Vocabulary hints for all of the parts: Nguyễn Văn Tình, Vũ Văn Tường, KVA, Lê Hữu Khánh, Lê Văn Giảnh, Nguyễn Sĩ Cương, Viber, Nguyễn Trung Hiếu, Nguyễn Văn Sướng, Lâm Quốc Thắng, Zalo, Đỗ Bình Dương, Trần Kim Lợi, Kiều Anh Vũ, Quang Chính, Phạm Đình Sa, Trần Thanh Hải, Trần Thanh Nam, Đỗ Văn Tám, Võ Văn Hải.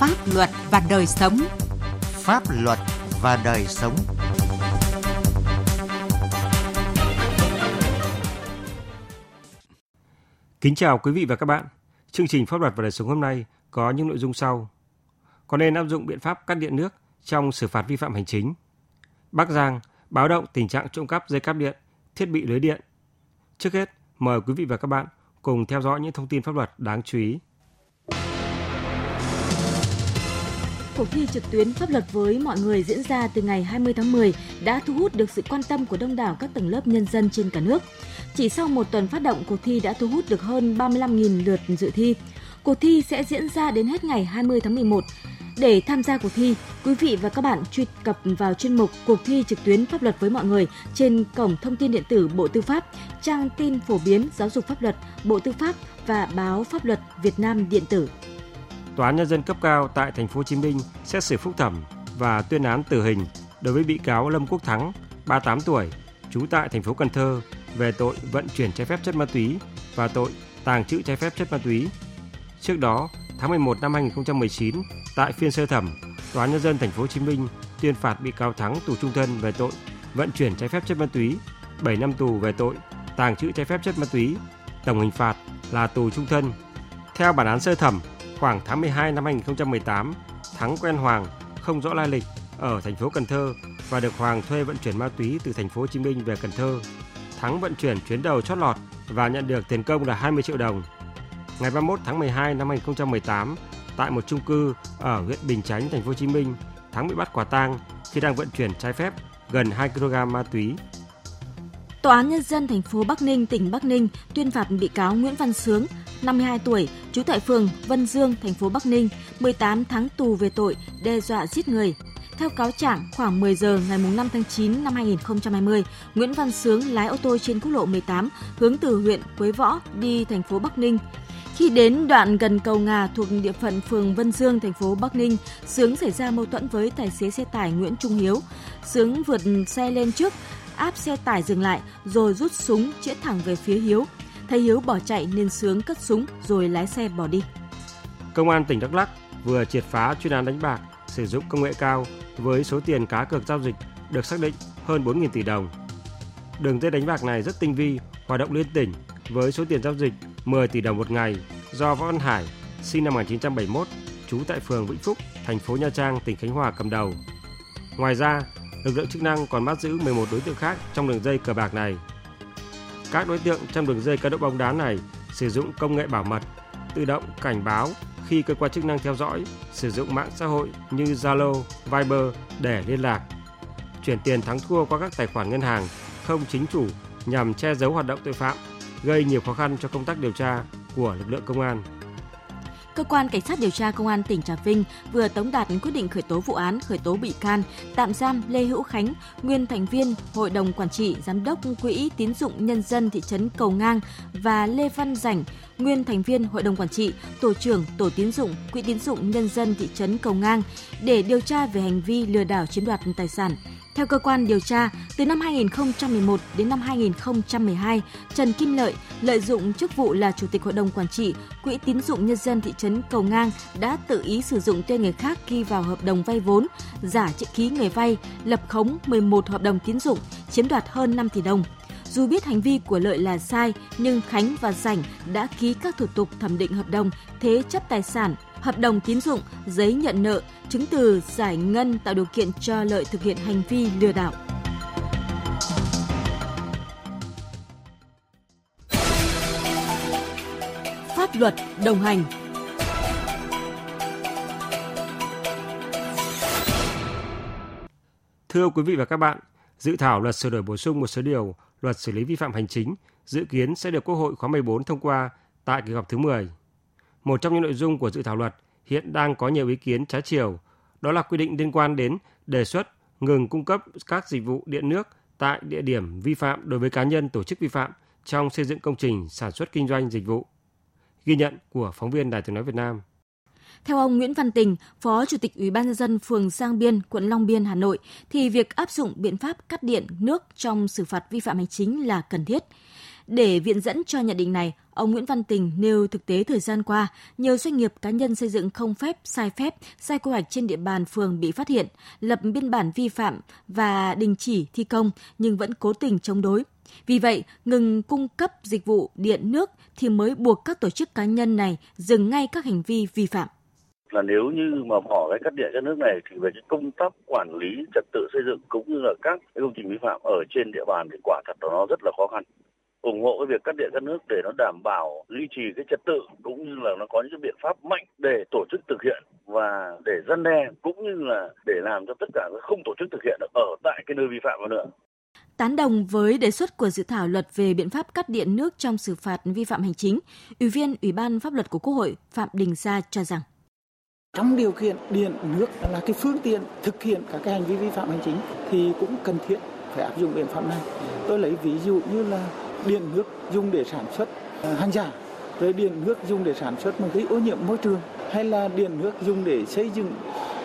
Pháp luật và đời sống. Pháp luật và đời sống. Kính chào quý vị và các bạn. Chương trình Pháp luật và đời sống hôm nay có những nội dung sau. Có nên áp dụng biện pháp cắt điện nước trong xử phạt vi phạm hành chính? Bắc Giang báo động tình trạng trộm cắp dây cáp điện, thiết bị lưới điện. Trước hết, mời quý vị và các bạn cùng theo dõi những thông tin pháp luật đáng chú ý. Cuộc thi trực tuyến pháp luật với mọi người diễn ra từ ngày 20 tháng 10 đã thu hút được sự quan tâm của đông đảo các tầng lớp nhân dân trên cả nước. Chỉ sau một tuần phát động, cuộc thi đã thu hút được hơn 35.000 lượt dự thi. Cuộc thi sẽ diễn ra đến hết ngày 20 tháng 11. Để tham gia cuộc thi, quý vị và các bạn truy cập vào chuyên mục Cuộc thi trực tuyến pháp luật với mọi người trên cổng thông tin điện tử Bộ Tư pháp, trang tin phổ biến giáo dục pháp luật, Bộ Tư pháp và báo Pháp luật Việt Nam điện tử. Tòa án nhân dân cấp cao tại thành phố Hồ Chí Minh xét xử phúc thẩm và tuyên án tử hình đối với bị cáo Lâm Quốc Thắng, 38 tuổi, trú tại thành phố Cần Thơ về tội vận chuyển trái phép chất ma túy và tội tàng trữ trái phép chất ma túy. Trước đó, tháng 11 năm 2019, tại phiên sơ thẩm, Tòa án nhân dân thành phố Hồ Chí Minh tuyên phạt bị cáo Thắng tù chung thân về tội vận chuyển trái phép chất ma túy, 7 năm tù về tội tàng trữ trái phép chất ma túy, tổng hình phạt là tù chung thân. Theo bản án sơ thẩm, khoảng tháng 12 năm 2018, Thắng quen Hoàng không rõ lai lịch ở thành phố Cần Thơ và được Hoàng thuê vận chuyển ma túy từ thành phố Hồ Chí Minh về Cần Thơ. Thắng vận chuyển chuyến đầu chót lọt và nhận được tiền công là 20 triệu đồng. Ngày 31 tháng 12 năm 2018, tại một chung cư ở huyện Bình Chánh, thành phố Hồ Chí Minh, Thắng bị bắt quả tang khi đang vận chuyển trái phép gần 2 kg ma túy. Tòa án nhân dân thành phố Bắc Ninh, tỉnh Bắc Ninh tuyên phạt bị cáo Nguyễn Văn Sướng, 52 tuổi, trú tại phường Vân Dương, thành phố Bắc Ninh, 18 tháng tù về tội đe dọa giết người. Theo cáo trạng, khoảng 10 giờ ngày 5 tháng 9 năm 2020, Nguyễn Văn Sướng lái ô tô trên quốc lộ 18 hướng từ huyện Quế Võ đi thành phố Bắc Ninh. Khi đến đoạn gần cầu Ngà thuộc địa phận phường Vân Dương, thành phố Bắc Ninh, Sướng xảy ra mâu thuẫn với tài xế xe tải Nguyễn Trung Hiếu. Sướng vượt xe lên trước, áp xe tải dừng lại rồi rút súng chĩa thẳng về phía Hiếu. Thấy Hiếu bỏ chạy nên Sướng cất súng rồi lái xe bỏ đi. Công an tỉnh Đắk Lắk vừa triệt phá chuyên án đánh bạc sử dụng công nghệ cao với số tiền cá cược giao dịch được xác định hơn 4.000 tỷ đồng. Đường dây đánh bạc này rất tinh vi, hoạt động liên tỉnh với số tiền giao dịch 10 tỷ đồng một ngày do Võ Văn Hải, sinh năm 1971, trú tại phường Vĩnh Phúc, thành phố Nha Trang, tỉnh Khánh Hòa cầm đầu. Ngoài ra, lực lượng chức năng còn bắt giữ 11 đối tượng khác trong đường dây cờ bạc này. Các đối tượng trong đường dây cá độ bóng đá này sử dụng công nghệ bảo mật, tự động cảnh báo khi cơ quan chức năng theo dõi, sử dụng mạng xã hội như Zalo, Viber để liên lạc, chuyển tiền thắng thua qua các tài khoản ngân hàng không chính chủ nhằm che giấu hoạt động tội phạm, gây nhiều khó khăn cho công tác điều tra của lực lượng công an. Cơ quan Cảnh sát điều tra Công an tỉnh Trà Vinh vừa tống đạt quyết định khởi tố vụ án, khởi tố bị can, tạm giam Lê Hữu Khánh, nguyên thành viên Hội đồng Quản trị, Giám đốc Quỹ Tín dụng Nhân dân thị trấn Cầu Ngang và Lê Văn Giảnh, nguyên thành viên Hội đồng Quản trị, Tổ trưởng Tổ tín dụng Quỹ Tín dụng Nhân dân thị trấn Cầu Ngang để điều tra về hành vi lừa đảo chiếm đoạt tài sản. Theo cơ quan điều tra, từ năm 2011 đến năm 2012, Trần Kim Lợi lợi dụng chức vụ là Chủ tịch Hội đồng Quản trị Quỹ Tín dụng Nhân dân thị trấn Cầu Ngang đã tự ý sử dụng tên người khác ghi vào hợp đồng vay vốn, giả chữ ký người vay, lập khống 11 hợp đồng tín dụng, chiếm đoạt hơn 5 tỷ đồng. Dù biết hành vi của Lợi là sai, nhưng Khánh và Giảnh đã ký các thủ tục thẩm định hợp đồng, thế chấp tài sản, hợp đồng tín dụng, giấy nhận nợ, chứng từ giải ngân tạo điều kiện cho Lợi thực hiện hành vi lừa đảo. Pháp luật đồng hành. Thưa quý vị và các bạn, dự thảo luật sửa đổi bổ sung một số điều luật xử lý vi phạm hành chính dự kiến sẽ được Quốc hội khóa 14 thông qua tại kỳ họp thứ 10. Một trong những nội dung của dự thảo luật hiện đang có nhiều ý kiến trái chiều, đó là quy định liên quan đến đề xuất ngừng cung cấp các dịch vụ điện nước tại địa điểm vi phạm đối với cá nhân tổ chức vi phạm trong xây dựng công trình sản xuất kinh doanh dịch vụ. Ghi nhận của phóng viên Đài Tiếng nói Việt Nam. Theo ông Nguyễn Văn Tình, Phó Chủ tịch Ủy ban nhân dân phường Giang Biên, quận Long Biên, Hà Nội, thì việc áp dụng biện pháp cắt điện nước trong xử phạt vi phạm hành chính là cần thiết. Để viện dẫn cho nhận định này, ông Nguyễn Văn Tình nêu thực tế thời gian qua, nhiều doanh nghiệp cá nhân xây dựng không phép, sai quy hoạch trên địa bàn phường bị phát hiện, lập biên bản vi phạm và đình chỉ thi công nhưng vẫn cố tình chống đối. Vì vậy, ngừng cung cấp dịch vụ điện nước thì mới buộc các tổ chức cá nhân này dừng ngay các hành vi vi phạm. Là nếu như mà bỏ cái cắt điện cho nước này thì về cái công tác quản lý trật tự xây dựng cũng như là các công trình vi phạm ở trên địa bàn thì quả thật nó rất là khó khăn. Ủng hộ cái việc cắt điện cắt nước để nó đảm bảo duy trì cái trật tự cũng như là nó có những cái biện pháp mạnh để tổ chức thực hiện và để răn đe cũng như là để làm cho tất cả không tổ chức thực hiện được ở tại cái nơi vi phạm nữa. Tán đồng với đề xuất của dự thảo luật về biện pháp cắt điện nước trong xử phạt vi phạm hành chính, Ủy viên Ủy ban Pháp luật của Quốc hội Phạm Đình Sa cho rằng trong điều kiện điện nước là cái phương tiện thực hiện các cái hành vi vi phạm hành chính thì cũng cần thiết phải áp dụng biện pháp này. Tôi lấy ví dụ như là điện nước dùng để sản xuất hàng giả, rồi điện nước dùng để sản xuất một cái ô nhiễm môi trường, hay là điện nước dùng để xây dựng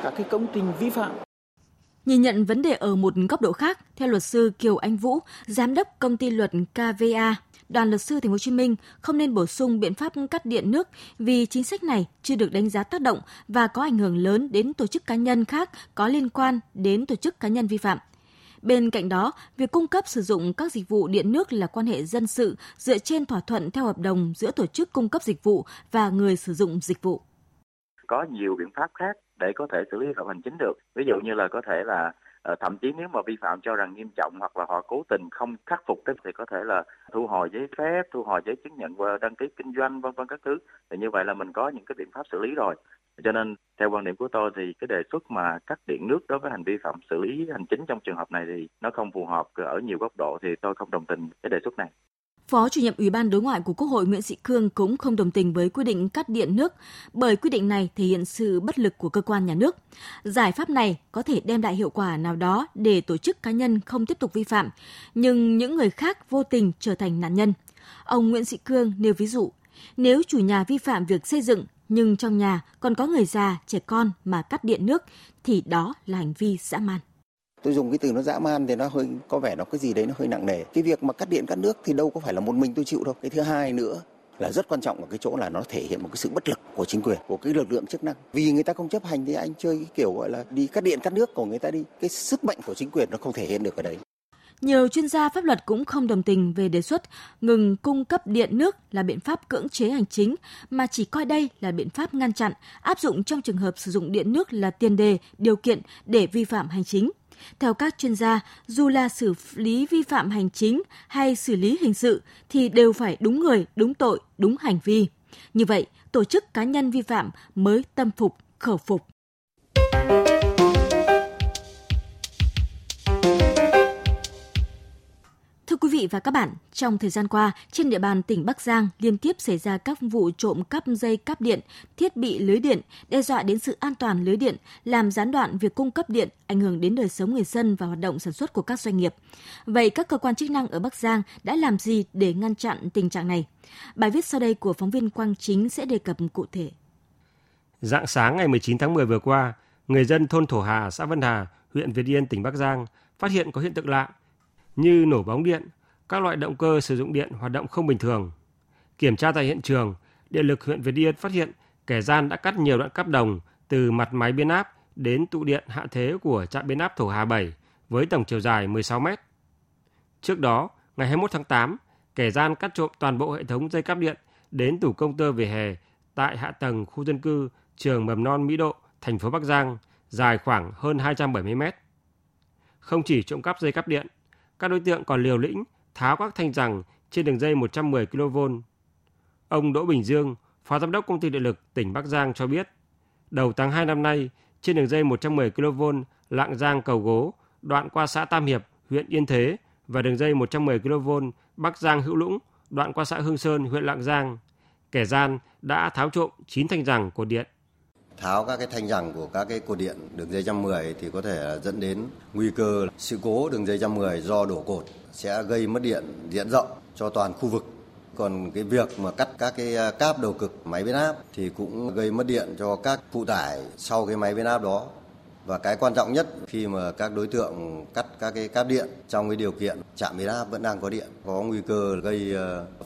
các cái công trình vi phạm. Nhìn nhận vấn đề ở một góc độ khác, theo luật sư Kiều Anh Vũ, giám đốc công ty luật KVA, Đoàn luật sư Thành phố Hồ Chí Minh không nên bổ sung biện pháp cắt điện nước vì chính sách này chưa được đánh giá tác động và có ảnh hưởng lớn đến tổ chức cá nhân khác có liên quan đến tổ chức cá nhân vi phạm. Bên cạnh đó, việc cung cấp sử dụng các dịch vụ điện nước là quan hệ dân sự dựa trên thỏa thuận theo hợp đồng giữa tổ chức cung cấp dịch vụ và người sử dụng dịch vụ. Có nhiều biện pháp khác để có thể xử lý vi phạm hành chính được. Ví dụ như là có thể là thậm chí nếu mà vi phạm cho rằng nghiêm trọng hoặc là họ cố tình không khắc phục thì có thể là thu hồi giấy phép, thu hồi giấy chứng nhận và đăng ký kinh doanh vân vân các thứ. Thì như vậy là mình có những cái biện pháp xử lý rồi. Cho nên theo quan điểm của tôi thì cái đề xuất mà cắt điện nước đối với hành vi phạm xử lý hành chính trong trường hợp này thì nó không phù hợp ở nhiều góc độ, thì tôi không đồng tình cái đề xuất này. Phó Chủ nhiệm Ủy ban Đối ngoại của Quốc hội Nguyễn Sĩ Cương cũng không đồng tình với quy định cắt điện nước, bởi quy định này thể hiện sự bất lực của cơ quan nhà nước. Giải pháp này có thể đem lại hiệu quả nào đó để tổ chức cá nhân không tiếp tục vi phạm, nhưng những người khác vô tình trở thành nạn nhân. Ông Nguyễn Sĩ Cương nêu ví dụ, nếu chủ nhà vi phạm việc xây dựng nhưng trong nhà còn có người già, trẻ con mà cắt điện nước thì đó là hành vi dã man. Tôi dùng cái từ nó dã man thì nó hơi có vẻ nó cái gì đấy nó hơi nặng nề. Cái việc mà cắt điện cắt nước thì đâu có phải là một mình tôi chịu đâu. Cái thứ hai nữa là rất quan trọng ở cái chỗ là nó thể hiện một cái sự bất lực của chính quyền, của cái lực lượng chức năng. Vì người ta không chấp hành thì anh chơi cái kiểu gọi là đi cắt điện cắt nước của người ta đi. Cái sức mạnh của chính quyền nó không thể hiện được ở đấy. Nhiều chuyên gia pháp luật cũng không đồng tình về đề xuất ngừng cung cấp điện nước là biện pháp cưỡng chế hành chính, mà chỉ coi đây là biện pháp ngăn chặn, áp dụng trong trường hợp sử dụng điện nước là tiền đề, điều kiện để vi phạm hành chính. Theo các chuyên gia, dù là xử lý vi phạm hành chính hay xử lý hình sự thì đều phải đúng người, đúng tội, đúng hành vi. Như vậy, tổ chức cá nhân vi phạm mới tâm phục, khẩu phục. Thưa quý vị và các bạn, trong thời gian qua, trên địa bàn tỉnh Bắc Giang liên tiếp xảy ra các vụ trộm cắp dây cáp điện, thiết bị lưới điện, đe dọa đến sự an toàn lưới điện, làm gián đoạn việc cung cấp điện, ảnh hưởng đến đời sống người dân và hoạt động sản xuất của các doanh nghiệp. Vậy các cơ quan chức năng ở Bắc Giang đã làm gì để ngăn chặn tình trạng này? Bài viết sau đây của phóng viên Quang Chính sẽ đề cập cụ thể. Rạng sáng ngày 19 tháng 10 vừa qua, người dân thôn Thổ Hà, xã Vân Hà, huyện Việt Yên, tỉnh Bắc Giang phát hiện có hiện tượng lạ như nổ bóng điện, các loại động cơ sử dụng điện hoạt động không bình thường. Kiểm tra tại hiện trường, Điện lực huyện Việt Yên phát hiện kẻ gian đã cắt nhiều đoạn cáp đồng từ mặt máy biến áp đến tụ điện hạ thế của trạm biến áp Thổ Hà 7 với tổng chiều dài 16 mét. Trước đó, ngày 21 tháng 8, kẻ gian cắt trộm toàn bộ hệ thống dây cáp điện đến tủ công tơ vỉa hè tại hạ tầng khu dân cư trường mầm non Mỹ Độ, thành phố Bắc Giang, dài khoảng hơn 270 mét. Không chỉ trộm cắp dây cáp điện, các đối tượng còn liều lĩnh tháo các thanh giằng trên đường dây 110 kV. Ông Đỗ Bình Dương, Phó Giám đốc Công ty Điện lực tỉnh Bắc Giang cho biết, đầu tháng 2 năm nay, trên đường dây 110 kV Lạng Giang Cầu Gố, đoạn qua xã Tam Hiệp, huyện Yên Thế và đường dây 110 kV Bắc Giang Hữu Lũng, đoạn qua xã Hương Sơn, huyện Lạng Giang, kẻ gian đã tháo trộm 9 thanh giằng cột điện. Tháo các cái thanh giằng của các cái cột điện đường dây 110 thì có thể dẫn đến nguy cơ sự cố đường dây 110 do đổ cột sẽ gây mất điện diện rộng cho toàn khu vực. Còn cái việc mà cắt các cái cáp đầu cực máy biến áp thì cũng gây mất điện cho các phụ tải sau cái máy biến áp đó. Và cái quan trọng nhất, khi mà các đối tượng cắt các cái cáp điện trong cái điều kiện trạm biến áp vẫn đang có điện, có nguy cơ gây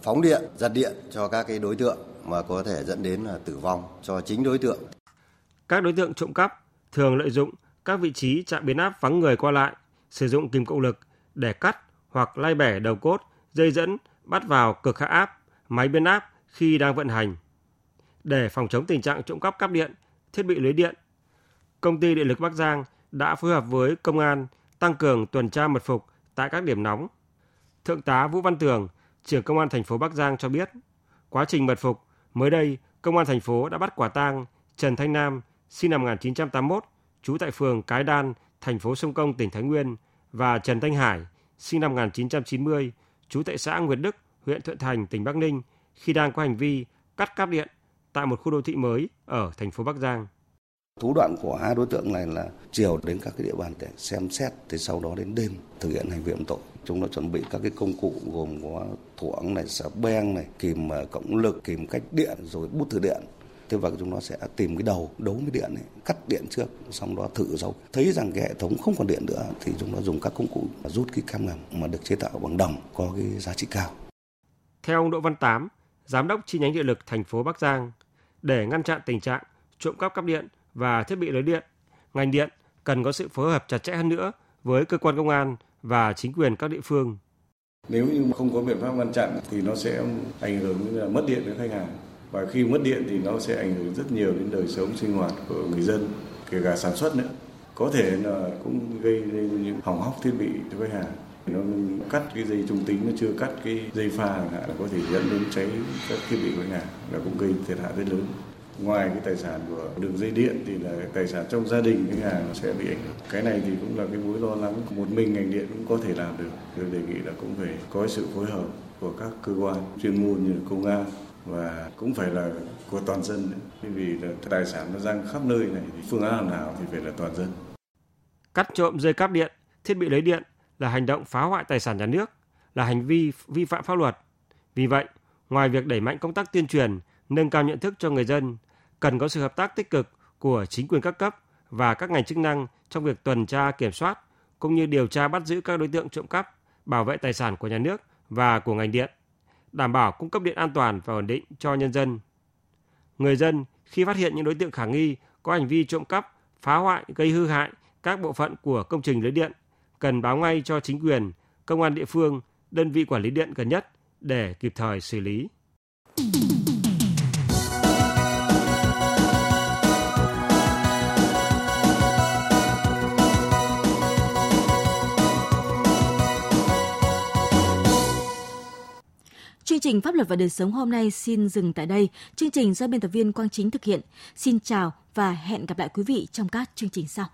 phóng điện, giật điện cho các cái đối tượng mà có thể dẫn đến là tử vong cho chính đối tượng. Các đối tượng trộm cắp thường lợi dụng các vị trí trạm biến áp vắng người qua lại, sử dụng kìm cộng lực để cắt hoặc lay bẻ đầu cốt, dây dẫn bắt vào cực hạ áp, máy biến áp khi đang vận hành. Để phòng chống tình trạng trộm cắp cáp điện, thiết bị lưới điện, Công ty Điện lực Bắc Giang đã phối hợp với công an tăng cường tuần tra mật phục tại các điểm nóng. Thượng tá Vũ Văn Tường, trưởng công an thành phố Bắc Giang cho biết, quá trình mật phục, mới đây công an thành phố đã bắt quả tang Trần Thanh Nam, sinh năm 1981, trú tại phường Cái Đan, thành phố Sông Công, tỉnh Thái Nguyên, và Trần Thanh Hải, sinh năm 1990, trú tại xã Nguyệt Đức, huyện Thuận Thành, tỉnh Bắc Ninh, khi đang có hành vi cắt cáp điện tại một khu đô thị mới ở thành phố Bắc Giang. Thủ đoạn của hai đối tượng này là chiều đến các cái địa bàn để xem xét, thì sau đó đến đêm thực hiện hành vi phạm tội. Chúng nó chuẩn bị các cái công cụ gồm có thuốc này, xà beng này, kìm cộng lực, kìm cách điện, rồi bút thử điện. Thế và chúng nó sẽ tìm cái đầu đấu với điện này, cắt điện trước, xong đó thử sau. Thấy rằng cái hệ thống không còn điện nữa thì chúng nó dùng các công cụ rút cái cam ngầm mà được chế tạo bằng đồng, có cái giá trị cao. Theo ông Đỗ Văn Tám, giám đốc chi nhánh điện lực thành phố Bắc Giang, để ngăn chặn tình trạng trộm cắp cáp điện và thiết bị lưới điện, ngành điện cần có sự phối hợp chặt chẽ hơn nữa với cơ quan công an và chính quyền các địa phương. Nếu như không có biện pháp ngăn chặn thì nó sẽ ảnh hưởng đến mất điện với khách hàng. Và khi mất điện thì nó sẽ ảnh hưởng rất nhiều đến đời sống sinh hoạt của người dân, kể cả sản xuất nữa. Có thể là cũng gây nên những hỏng hóc thiết bị cho khách hàng. Nó cắt cái dây trung tính, nó chưa cắt cái dây pha chẳng hạn, là có thể dẫn đến cháy các thiết bị của khách hàng, nó cũng gây thiệt hại rất lớn. Ngoài cái tài sản của đường dây điện thì là tài sản trong gia đình khách hàng sẽ bị ảnh hưởng. Cái này thì cũng là cái mối lo lắng, một mình ngành điện cũng có thể làm được. Tôi đề nghị là cũng phải có sự phối hợp của các cơ quan chuyên môn như công an và cũng phải là của toàn dân, vì là tài sản nó giang khắp nơi này, thì phương án nào thì phải là toàn dân. Cắt trộm dây cáp điện, thiết bị lưới điện là hành động phá hoại tài sản nhà nước, là hành vi vi phạm pháp luật. Vì vậy, ngoài việc đẩy mạnh công tác tuyên truyền, nâng cao nhận thức cho người dân, cần có sự hợp tác tích cực của chính quyền các cấp và các ngành chức năng trong việc tuần tra kiểm soát, cũng như điều tra bắt giữ các đối tượng trộm cắp, bảo vệ tài sản của nhà nước và của ngành điện, đảm bảo cung cấp điện an toàn và ổn định cho nhân dân. Người dân khi phát hiện những đối tượng khả nghi có hành vi trộm cắp, phá hoại, gây hư hại các bộ phận của công trình lưới điện, cần báo ngay cho chính quyền, công an địa phương, đơn vị quản lý điện gần nhất để kịp thời xử lý. Chương trình Pháp luật và đời sống hôm nay xin dừng tại đây. Chương trình do biên tập viên Quang Chính thực hiện. Xin chào và hẹn gặp lại quý vị trong các chương trình sau.